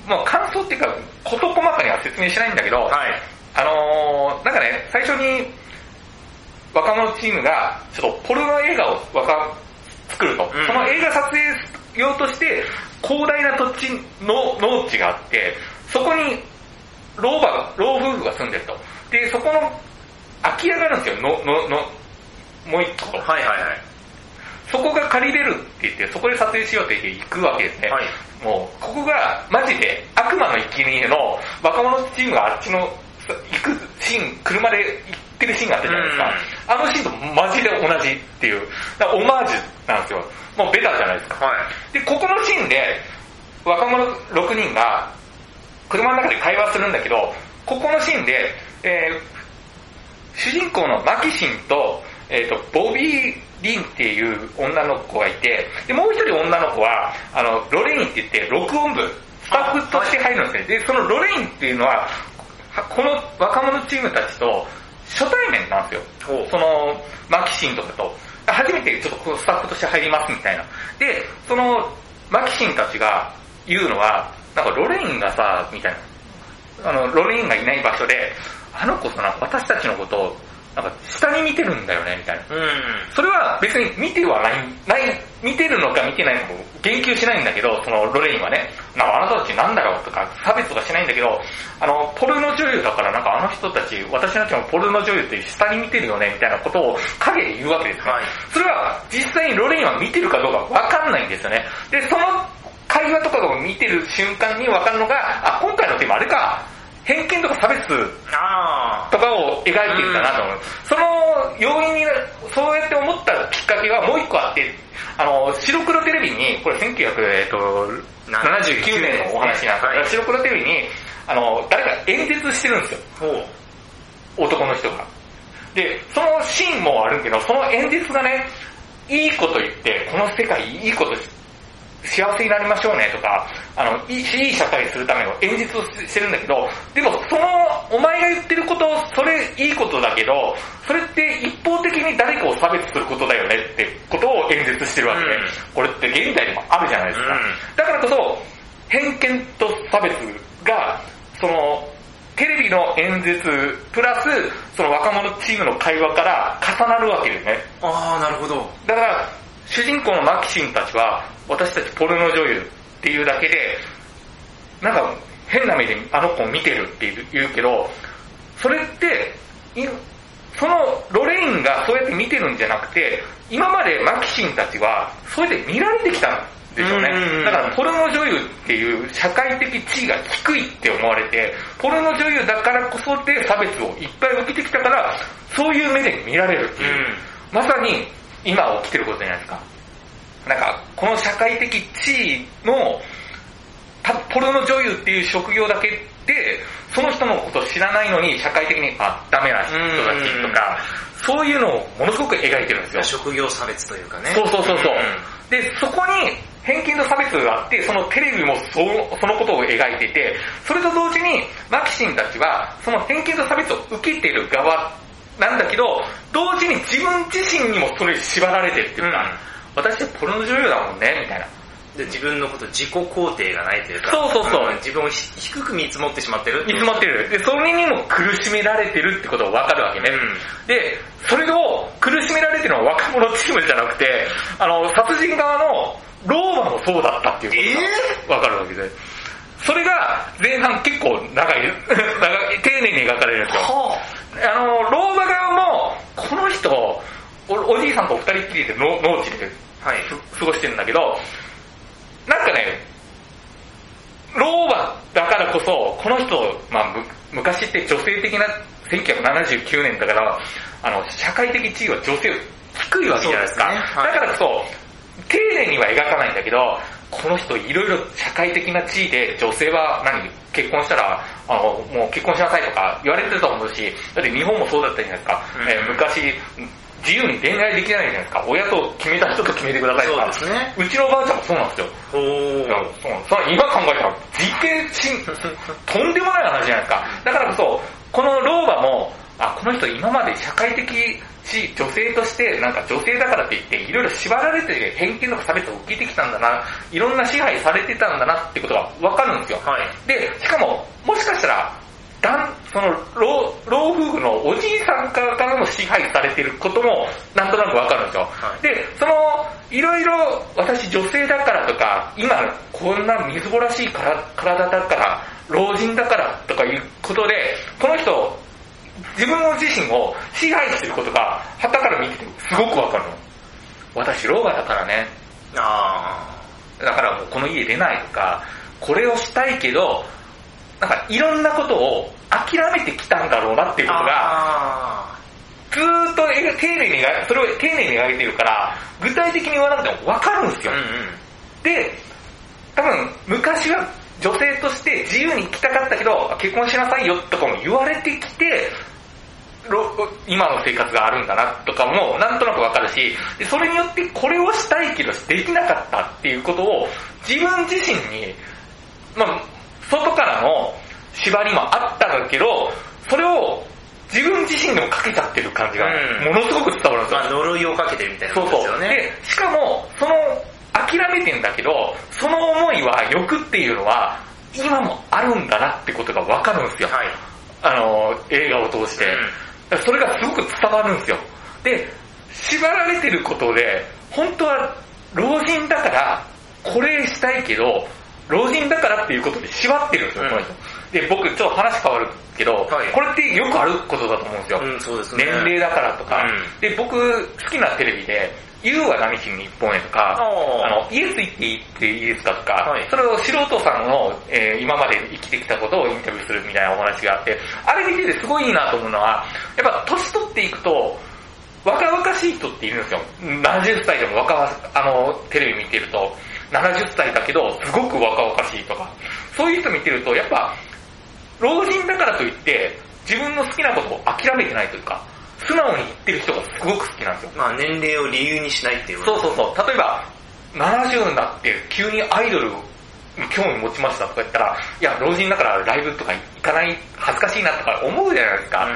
もう感想っていうか、事細かには説明しないんだけど、はい、なんかね、最初に若者チームが、ちょっとポルノ映画を作ると、うん。その映画撮影用として、広大な土地の農地があって、そこに老夫婦が住んでると。で、そこの空き家があるんですよ、もう一個。はいはいはい。そこが借りれるって言って、そこで撮影しようって言って行くわけですね。はい、もう、ここがマジで悪魔の生贄の若者チームがあっちの行くシーン、車で行ってるシーンがあったじゃないですか。あのシーンとマジで同じっていう、だからオマージュなんですよ。もうベタじゃないですか。はい、で、ここのシーンで若者6人が車の中で会話するんだけど、ここのシーンで、主人公のマキシンと、ボビー、リンっていう女の子がいて、でもう一人女の子はロレインって言って録音部スタッフとして入るんですね。でそのロレインっていうのはこの若者チームたちと初対面なんですよ。そのマキシンとかと初めてちょっとこのスタッフとして入りますみたいな。でそのマキシンたちが言うのはなんかロレインがさみたいな、ロレインがいない場所であの子さ私たちのことをなんか下に見てるんだよねみたいな、うん、それは別に見てはない見てるのか見てないのか言及しないんだけど、そのロレインはねなんかあなたたちなんだろうとか差別とかしないんだけど、ポルノ女優だからなんかあの人たち私たちもポルノ女優って下に見てるよねみたいなことを陰で言うわけですね、はい、それは実際にロレインは見てるかどうかわかんないんですよね。でその会話とかを見てる瞬間にわかるのがあ今回のテーマあれか偏見とか差別とかを描いているかなと思う、うん、その要因にそうやって思ったきっかけはもう一個あって、白黒テレビにこれ1979年のお話なんですけど、はい、白黒テレビに誰か演説してるんですよ、男の人が。でそのシーンもあるけどその演説がねいいこと言ってこの世界いいこと幸せになりましょうねとかいい社会にするための演説をしてるんだけど、でもそのお前が言ってることそれいいことだけどそれって一方的に誰かを差別することだよねってことを演説してるわけで、うん、これって現代でもあるじゃないですか、うん、だからこそ偏見と差別がそのテレビの演説プラスその若者チームの会話から重なるわけですね。ああなるほど。だから主人公のマキシンたちは私たちポルノ女優っていうだけでなんか変な目であの子を見てるって言うけど、それってそのロレインがそうやって見てるんじゃなくて今までマキシンたちはそうやって見られてきたですよね。だからポルノ女優っていう社会的地位が低いって思われて、ポルノ女優だからこそで差別をいっぱい受けてきたから、そういう目で見られるっていう、まさに今起きてることじゃないですか。なんかこの社会的地位のポルノ女優っていう職業だけでその人のことを知らないのに社会的にダメな人たちとか、そういうのをものすごく描いてるんですよ。職業差別というかね。そう。でそこに偏見の差別があって、そのテレビもそのことを描いていて、それと同時にマキシンたちはその偏見と差別を受けてる側なんだけど、同時に自分自身にもそれに縛られてるっていうか、私はポルノ女優だもんねみたいな。で自分のこと自己肯定がないというか、自分を低く見積もってしまってる。見積もってる。でそれにも苦しめられてるってことが分かるわけね。でそれを苦しめられてるのは若者チームじゃなくて、殺人側のローマもそうだったっていうことが分かるわけで、それが前半結構長い丁寧に描かれるんですよ。ローマ側もこの人 おじいさんとお二人っきりで農地で過ごしてるんだけど、なんかね、老婆だからこそ、この人、昔って女性的な、1979年だから、社会的地位は女性低いわけじゃないですか。だからこそ、丁寧には描かないんだけど、この人いろいろ社会的な地位で女性は結婚したらもう結婚しなさいとか言われてると思うし、だって日本もそうだったじゃないですか。昔自由に恋愛できないじゃないですか。親と決めた人と決めてくださいとか。そうですね。うちのおばあちゃんもそうなんですよ。今考えたらとんでもない話じゃないですか。だからこそこの老婆もこの人今まで社会的女性として女性だからといっていろいろ縛られて偏見とか差別を受けてきたんだな、いろんな支配されてたんだなってことが分かるんですよ。でしかももしかしたらその老夫婦のおじいさんからも支配されていることもなんとなくわかるんですよ。でそのいろいろ私女性だからとか今こんなみずぼらしい体だから老人だからとかいうことでこの人自分の自身を支配していることが傍から見ててすごくわかるの。私老婆だからね。だからもうこの家出ないとかこれをしたいけど。いろんなことを諦めてきたんだろうなっていうことがずーっとそれを丁寧に描いてるから具体的に言わなくても分かるんですよ。で多分昔は女性として自由に生きたかったけど結婚しなさいよとかも言われてきて今の生活があるんだなとかもなんとなく分かるし、それによってこれをしたいけどできなかったっていうことを自分自身に外からの縛りもあったんだけど、それを自分自身でもかけちゃってる感じがものすごく伝わるんですよ。呪いをかけてるみたいなことですよね。でしかもその諦めてんだけどその思いは欲っていうのは今もあるんだなってことが分かるんですよ、映画を通して、それがすごく伝わるんですよ。で縛られてることで本当は老人だからこれしたいけど老人だからっていうことで縛ってるんですよ、この人。で、僕ちょっと話変わるけど、これってよくあることだと思うんですよ。そうですね、年齢だからとか。で、僕好きなテレビで、You は何しに日本へとか、イエス行っていいっていいですかとか、それを素人さんの、今まで生きてきたことをインタビューするみたいなお話があって、あれ見ててすごいいいなと思うのは、やっぱ年取っていくと、若々しい人っているんですよ。70歳でもテレビ見てると。70歳だけどすごく若々しいとかそういう人見てるとやっぱ老人だからといって自分の好きなことを諦めてないというか素直に言ってる人がすごく好きなんですよ。年齢を理由にしないっていうこと。例えば70になって急にアイドル興味持ちましたとか言ったらいや老人だからライブとか行かない恥ずかしいなとか思うじゃないですか、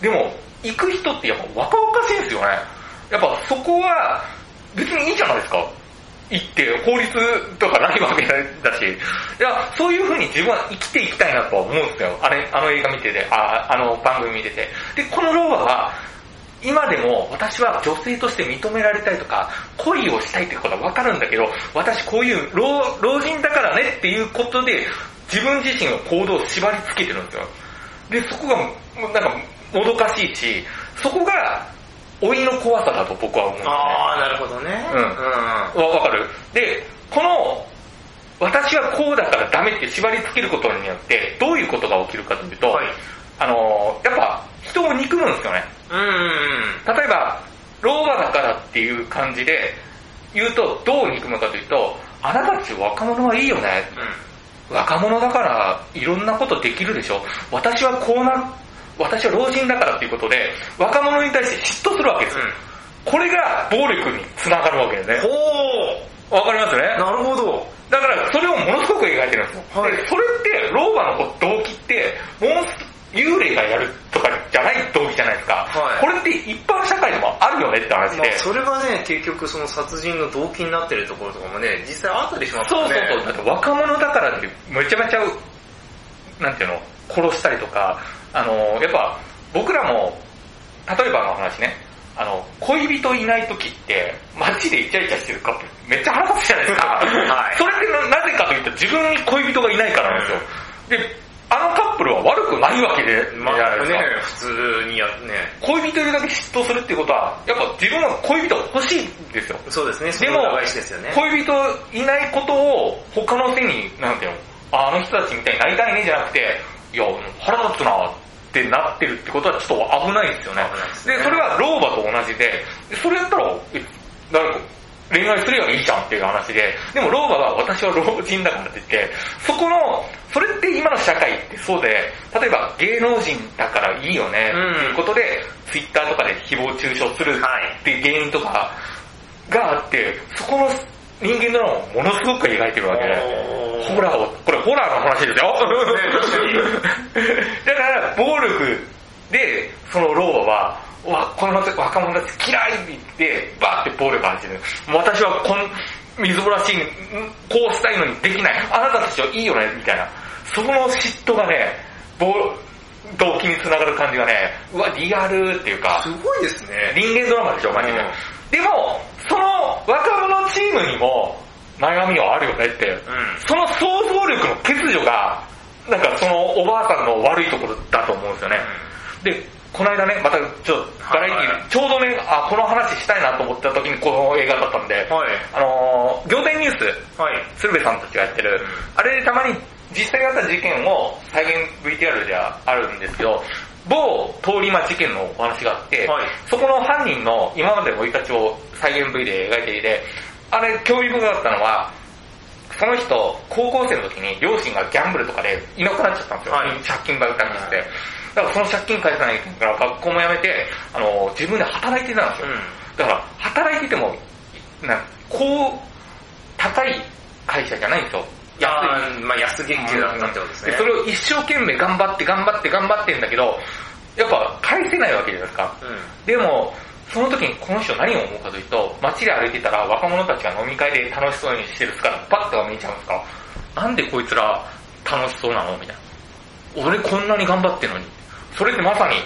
でも行く人ってやっぱ若々しいんですよね。やっぱそこは別にいいじゃないですか。行って法律とかないわけだし、いやそういう風に自分は生きていきたいなとは思うんですよ。あの映画見てて、あの番組見てて、でこの老婆は今でも私は女性として認められたいとか恋をしたいってことはわかるんだけど、私こういう老人だからねっていうことで自分自身の行動を縛りつけてるんですよ。でそこがもどかしいし、そこが老いの怖さだと僕は思うんですね。なるほどね。わかる。でこの私はこうだからダメって縛りつけることによってどういうことが起きるかというと、はい、やっぱ人を憎むんですよね。うんうんうん、例えば老婆だからっていう感じで言うとどう憎むかというと、あなたたち若者はいいよね、うん、若者だからいろんなことできるでしょ、私は老人だからっていうことで若者に対して嫉妬するわけですよ、うん、これが暴力につながるわけですね。ほう、わかりますね。なるほど。だからそれをものすごく描いてるんですよ、はい、でそれって老婆の動機って幽霊がやるとかじゃない動機じゃないですか、はい、これって一般社会でもあるよねって話で、まあ、それがね結局その殺人の動機になってるところとかもね実際あったりしますよね。そうそうそう、だって若者だからってめちゃめちゃなんていうの殺したりとか、やっぱ僕らも例えばの話ね、恋人いない時って街でイチャイチャしてるカップルめっちゃ腹立つじゃないですかはい、それってなぜかというと自分に恋人がいないからなんですよ。であのカップルは悪くないわけで、まあね、普通にやね、恋人いるだけ嫉妬するってことは、やっぱ自分は恋人欲しいんですよ。そうですね。でも恋人いないことを他のせになんていうの、あの人たちみたいになりたいねじゃなくて、いや腹立つなってなってるってことはちょっと危ないんですよね。でそれは老婆と同じで、それだったら誰か恋愛すればいいじゃんっていう話で、でも老婆は私は老人だからって言って、それって今の社会ってそうで、例えば芸能人だからいいよねっていうことで、ツイッターとかで誹謗中傷するっていう原因とかがあって、そこの人間ドラマをものすごく描いてるわけで、ホラーを、これホラーの話ですよ。だから暴力で、その老婆は、この若者たち嫌いって言ってバーって暴力が走る。私はみずぼらしいこうしたいのにできない、あなたたちはいいよねみたいな、その嫉妬がね動機につながる感じがね、うわリアルっていうかすごいですね。人間ドラマでしょマジで、うん、でもその若者チームにも悩みはあるよねって、うん、その想像力の欠如がなんかそのおばあさんの悪いところだと思うんですよね、うん、でこの間ね、またちょっとバラエティー、はいはい、ちょうどね、この話したいなと思った時にこの映画だったんで、はい、仰天ニュース、はい、鶴瓶さんたちがやってる、あれでたまに実際にあった事件を再現 VTR ではあるんですけど、某通り魔事件のお話があって、はい、そこの犯人の今までの生い立ちを再現 V で描いていて、あれ興味深かったのは、その人高校生の時に両親がギャンブルとかでいなくなっちゃったんですよ、はい、借金ばっかりして、はい、だからその借金返さないから学校も辞めて、自分で働いてたんですよ、うん、だから働いてても高い会社じゃないんですよ、安月給だったってことですね。でそれを一生懸命頑張ってんだけど、やっぱ返せないわけじゃないですか、うん、でもその時にこの人何を思うかというと、街で歩いてたら若者たちが飲み会で楽しそうにしてるからパッと見ちゃうんですか、なんでこいつら楽しそうなのみたいな、俺こんなに頑張ってるのに、それってまさに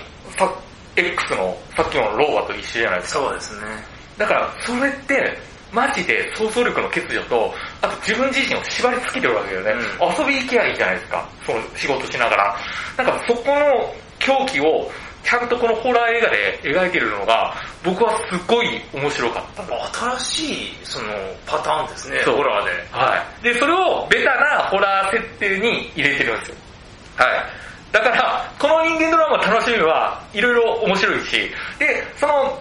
X のさっきのローバと一緒じゃないですか。そうですね。だからそれってマジで想像力の欠如と、あと自分自身を縛りつけてるわけだよね、うん、遊び行きゃいいじゃないですか、その仕事しながら。だからそこの狂気をちゃんとこのホラー映画で描いてるのが僕はすごい面白かった。新しいそのパターンですね、ホラーで。はい。でそれをベタなホラー設定に入れてるんですよ。はい。だからこの人間ドラマの楽しみはいろいろ面白いし、でその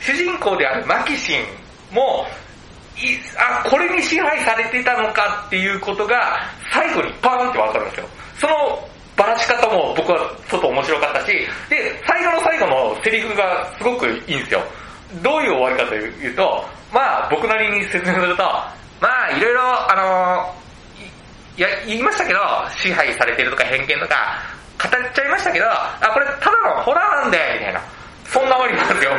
主人公であるマキシンもこれに支配されてたのかっていうことが最後にパーンってわかるんですよ。そのバラし方も僕はちょっと面白かったし、で最後の最後のセリフがすごくいいんですよ。どういう終わりかというと、まあ僕なりに説明すると、まあいろいろ言いましたけど、支配されてるとか偏見とか語っちゃいましたけど、これただのホラーなんでみたいな、そんな終わりなんですよ。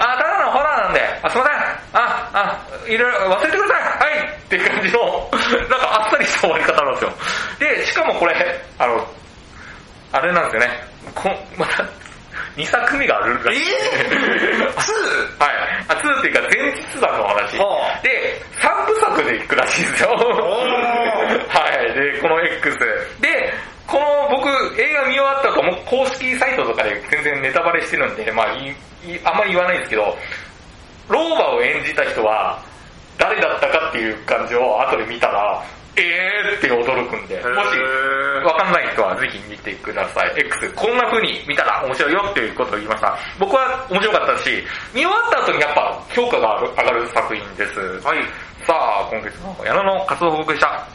ただのホラーなんで、すいません、いろいろ忘れてください、はいっていう感じのなんかあっさりした終わり方なんですよ。でしかもこれあれなんですよね、また2作目があるらしい。2? はい、2っていうか前日談の話、はあ、で3部作でいくらしいんですよ。はい。でこの X でこの僕映画見終わった後も公式サイトとかで全然ネタバレしてるんで、あんまり言わないんですけど、老婆を演じた人は誰だったかっていう感じを後で見たらって驚くんで、もし分かんない人はぜひ見てください。 X こんな風に見たら面白いよっていうことを言いました。僕は面白かったし、見終わった後にやっぱ評価が上がる作品です。はい、さあ今月の矢野の活動報告でした。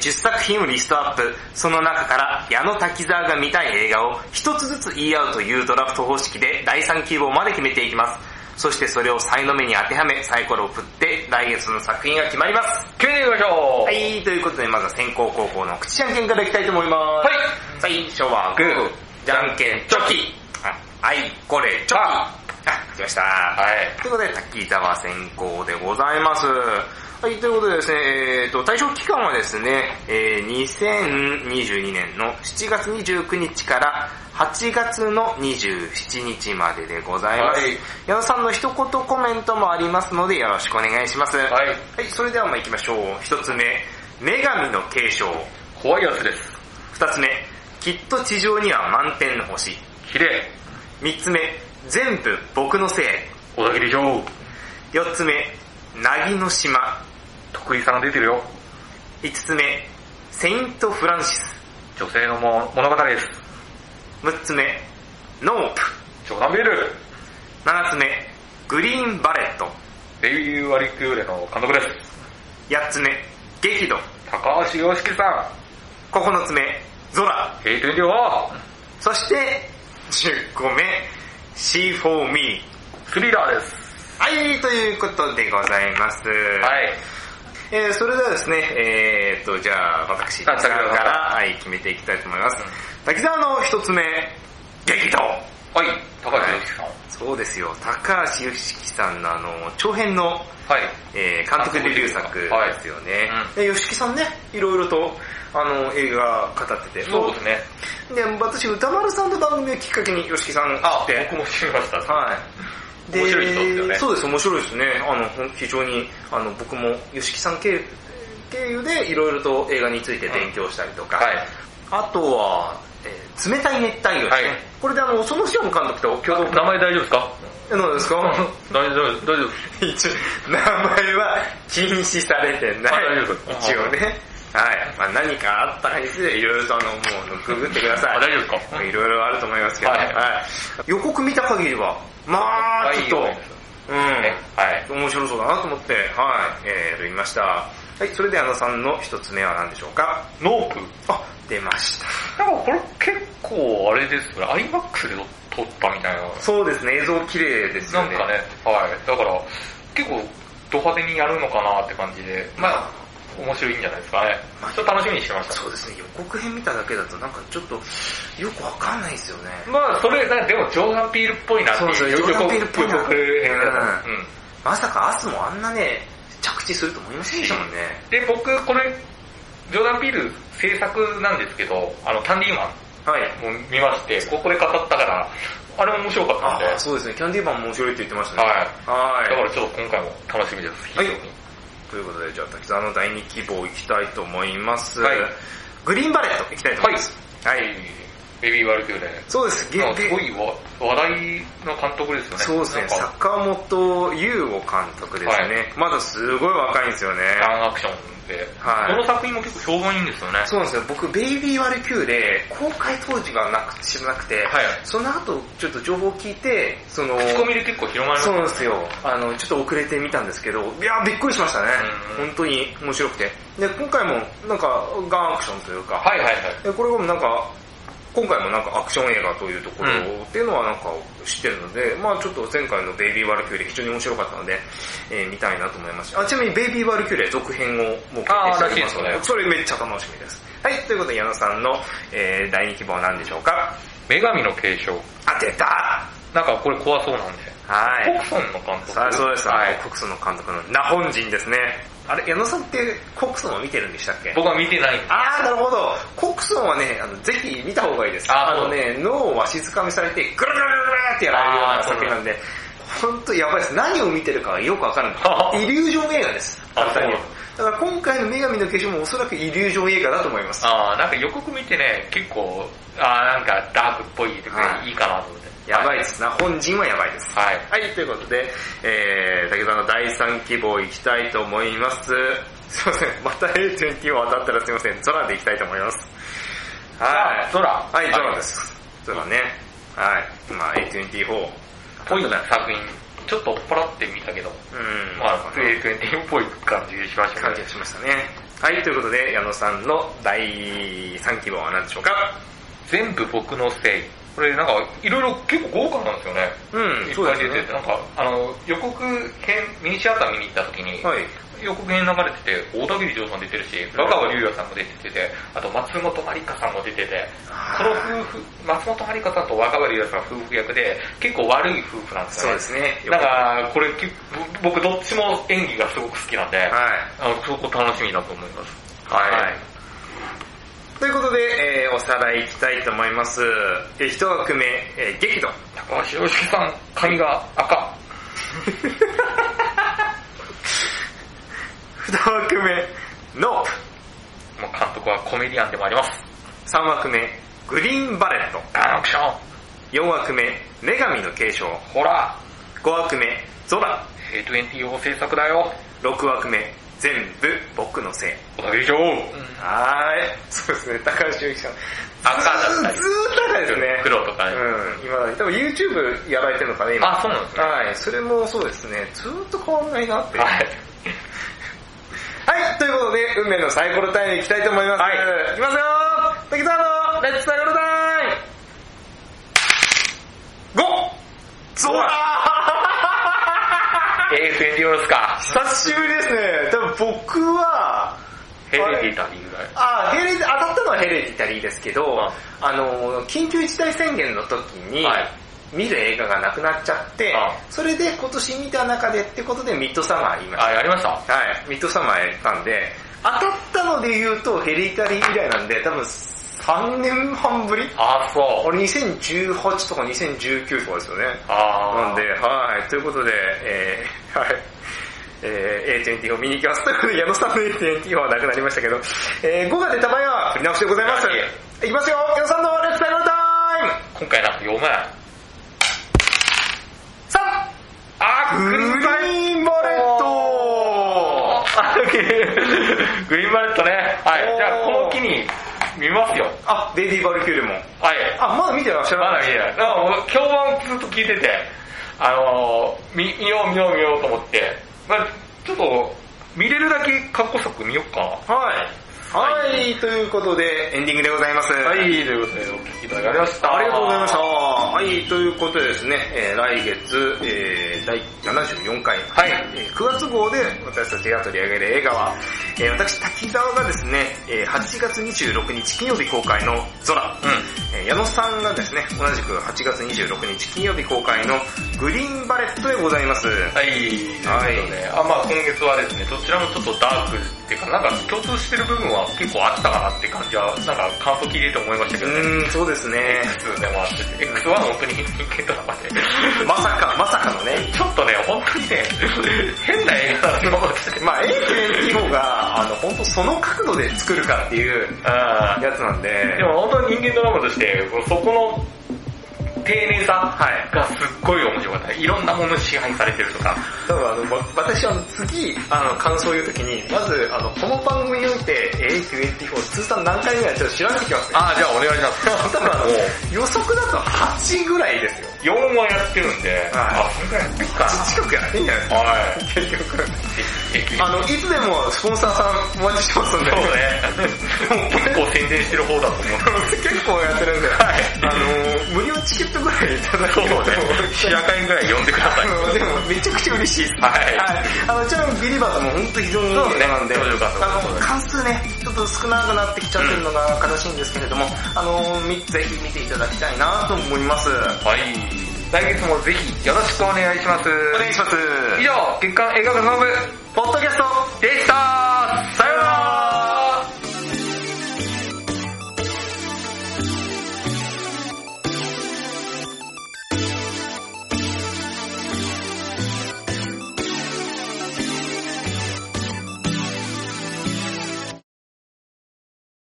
10作品をリストアップ、その中から矢野滝沢が見たい映画を一つずつ言い合うというドラフト方式で第3希望まで決めていきます。そしてそれを才の目に当てはめサイコロを振って来月の作品が決まります。決めていきましょう。はい、ということでまずは先攻後攻の口じゃんけんからいきたいと思います。はい、最初はグーじゃんけんチョキ、はい、これチョキ、来ました。はい、ということで滝沢先攻でございます。はい、ということでですね、対象期間はですね、2022年の7月29日から8月の27日まででございます。はい、矢野さんの一言コメントもありますのでよろしくお願いします。はい、はい、それではまあ行きましょう。一つ目、女神の継承、怖いやつです。二つ目、きっと地上には満天の星、綺麗。三つ目、全部僕のせい、小田切城。四つ目、凪の島、徳井さんが出てるよ。5つ目、セイント・フランシス、女性の物語です。6つ目、ノープ、ジョナ・ミル。7つ目、グリーン・バレット、レイユー・アリクーレの監督です。8つ目、激怒、高橋洋介さん。9つ目、ゾラ、ヘイト・エンディオ。そして10個目、シー・フォー・ミー、スリラーです。はい、ということでございます。はい。それではですね、じゃあ、私、滝沢から、はい、決めていきたいと思います。滝沢の一つ目、激闘。はい、高橋由紀さん。そうですよ、高橋由紀さんの長編の、はい、監督デビュー作ですよね。由紀さんね、いろいろと、映画語ってて。そうですね。で、私、歌丸さんの番組をきっかけに由紀さんを知って。僕も知りました。はい。で面白い人ですよね。そうです、面白いですね。非常に僕も吉木さん経由でいろいろと映画について勉強したりとか、うん、はい、あとは、冷たい熱帯魚ですね。はい、これでそのシオム監督と共同、名前大丈夫ですか？何ですか？大丈夫一応名前は禁止されてない。大丈夫一応ね。はい、まあ、何かあったかについていろいろともうググってください。大丈夫ですか？いろいろあると思いますけど、はいはい、予告見た限りはまあちょっと、はい、面白そうだなと思って、はい、見ました。はい、それで矢野さんの一つ目は何でしょうか？ノープ。あ、出ました。なんかこれ結構あれですから、IMAX で撮ったみたいな。そうですね、映像綺麗ですよね。なんかね、はい、だから結構ド派手にやるのかなって感じで、まあ面白いんじゃないですかね。ちょっと楽しみにしてました。そうですね、予告編見ただけだとなんかちょっとよくわかんないですよね。まあそれでもジョーダン・ピールっぽいなっていう。そうそう、ジョーダン・ピールっぽいな。まさか明日もあんなね着地すると思いませんでしたもんね。で、僕これジョーダン・ピール制作なんですけど、キャンディーマンも見まして、はい、これ語ったからあれも面白かったんで。あ、そうですね、キャンディーマンも面白いって言ってましたね。はい、はい、だからちょっと今回も楽しみです、非常に。はい、ということで、じゃあ滝沢の第2希望いきたいと思います。はい、グリーンバレットいきたいと思います。はい。はい、ベビーワルキューレ。そうです。すごい話題の監督ですよね。そうですね。坂本優吾監督ですね。はい、まだすごい若いんですよね。ランアクションで。はい。この作品も結構評判いいんですよね。そうなんですよ。僕、ベイビーワルキューレ、公開当時が知らなくて、はい、その後ちょっと情報を聞いて、口コミで結構広まりましたね。そうなんですよ。ちょっと遅れてみたんですけど、いやびっくりしましたね。本当に面白くて。で、今回もなんかガンアクションというか、はいはいはい。これもなんか、今回もなんかアクション映画というところっていうのはなんか知ってるので、まあちょっと前回のベイビーワルキューレ非常に面白かったので、見たいなと思いました。ちなみにベイビーワルキューレ続編をもう決定しておりますので、それめっちゃ楽しみです。はい、ということで矢野さんの、第2希望は何でしょうか？女神の継承。あ、出た！なんかこれ怖そうなんで。はい。コクソンの監督。あ、そうです。はい。コクソンの監督のナホン人ですね。あれ、矢野さんってコクソンは見てるんでしたっけ？僕は見てないんです。あー、なるほど。コクソンはね、ぜひ見た方がいいです。脳は静かにされて、ぐるぐるぐるってやられるような作品なんで、ほんとやばいです。何を見てるかよくわかるんです。イリュージョン映画です。簡単に。だから今回の女神の化粧もおそらくイリュージョン映画だと思います。ああ、なんか予告見てね、結構、ああ、なんかダークっぽいとか、はい、いいかなと思って。やばいですな、本人はやばいです。はい。はい、ということで、武田の第3希望行きたいと思います。すいません、また A24 渡ったらすいません、ゾラで行きたいと思います。はい、ゾラ。はい、ゾラです。ゾラね。はい。まあ A24。ぽいな作品。ちょっとポロって見たけど、うん、まあ、A24 っぽい感じしましたね。感じしましたね。はい、ということで、矢野さんの第3希望は何でしょうか？全部僕のせい。これなんかいろいろ結構豪華なんですよね。うん、そうですね。なんか予告編ミニシアター見に行った時に、はい、予告編流れてて大田切丈さん出てるし、若葉龍也さんも出てて、あと松本まりかさんも出てて、その夫婦松本まりかさんと若葉龍也さん夫婦役で結構悪い夫婦なんですよね。そうですね。だからこれ僕どっちも演技がすごく好きなんで、はい、すごく楽しみだと思います。はい。はいということで、おさらいいきたいと思います。一枠目、激怒。高橋洋介さん、髪が赤。二枠目、ノープ。もう監督はコメディアンでもあります。三枠目、グリーンバレット。アクション。四枠目、女神の継承。ホラー。五枠目、ゾラ。A24 制作だよ。六枠目、全部僕のせい。おだけでしょう。はい。そうですね。高橋由紀さん。赤だったり。ずーっと赤ですね。黒とかね。うん。今だに多分 YouTube やられてるのかね。今。あ、そうなんですね。はい。それもそうですね。ずーっと変わんないなって。はい。はい。ということで運命のサイコロタイム行きたいと思います。はい。行きますよー。滝沢のレッツサイコロタイム。5。ゾラ。A24 ですか。久しぶりですね。多分僕はヘレディタリーぐらい。あ、当たったのはヘレディタリーですけど、緊急事態宣言の時に、はい、見る映画がなくなっちゃって、それで今年見た中でってことでミッドサマー言いました。あ、やりました。はい、ミッドサマーやったんで、当たったので言うとヘレディタリー以来なんで、多分3年半ぶり。あ、そう。これ2018とか2019とかですよね。ああ。なんで、はい。ということで、はい。A24 を見に行きます。ということで、矢野さんの A24 はなくなりましたけど、5が出た場合は振り直しでございます。いきますよ、矢野さんのレッツサイコロタイム。今回なんて読めない。3! あ、グリーンバレットーグリーンバレットね。はい。じゃあ、この機に、見ますよ。あ、レディー・バルキューレも。はい。あ、まだ見てない知らない。まだ見てない。だから、評判ずっと聞いてて、見ようと思って、まあちょっと、見れるだけかっこよく見よっかな。はい。はい。ということで、エンディングでございます。はい。ということで、お聞きいただきました。ありがとうございました。はい。ということでですね、来月、第74回、はい。9月号で私たちが取り上げる映画は、私、滝沢がですね、8月26日金曜日公開のゾラ、うん、矢野さんがですね、同じく8月26日金曜日公開のグリーンバレットでございます。はい。はい。あ、まあ今月はですね、どちらもちょっとダークっていうか、なんか共通してる部分は結構あったかなって感じは、なんか感想聞いてて思いましたけどね。そうですね。X でもあってて、X は本当に人間ドラマで。まさかのね。ちょっとね、本当にね、変な映画だと思ってて。まあ A24 が、本当その角度で作るかっていうやつなんで。でも本当に人間ドラマとして、そこの丁寧さがすっごい面白かった。いろんなもの支配されてるとか。多分私は次、感想を言うときに、まず、この番組において A24 通算何回ぐらいちょっと調べてきますね。ああ、じゃあお願いします。多分予測だと8ぐらいですよ。4はやってるんで。はい、あ、それぐらいやってるか。8近くやってんじゃないですか。はい。結局。いつでもスポンサーさんお待ちしてますんで。そうね。結構宣伝してる方だと思ってます。結構やってるんで。はい。無料チケットぐらいいただくので、4回ぐらい呼んでください。でもめちゃくちゃ嬉しいです。はい。ちなみにビリバーズも本当に非常にいい映画なんで、関数ね、ちょっと少なくなってきちゃってるのが悲しいんですけれども、ぜひ見ていただきたいなと思います。はい。来月もぜひよろしくお願いします。お願いします。以上、月刊映画部の部、ポッドキャストでした。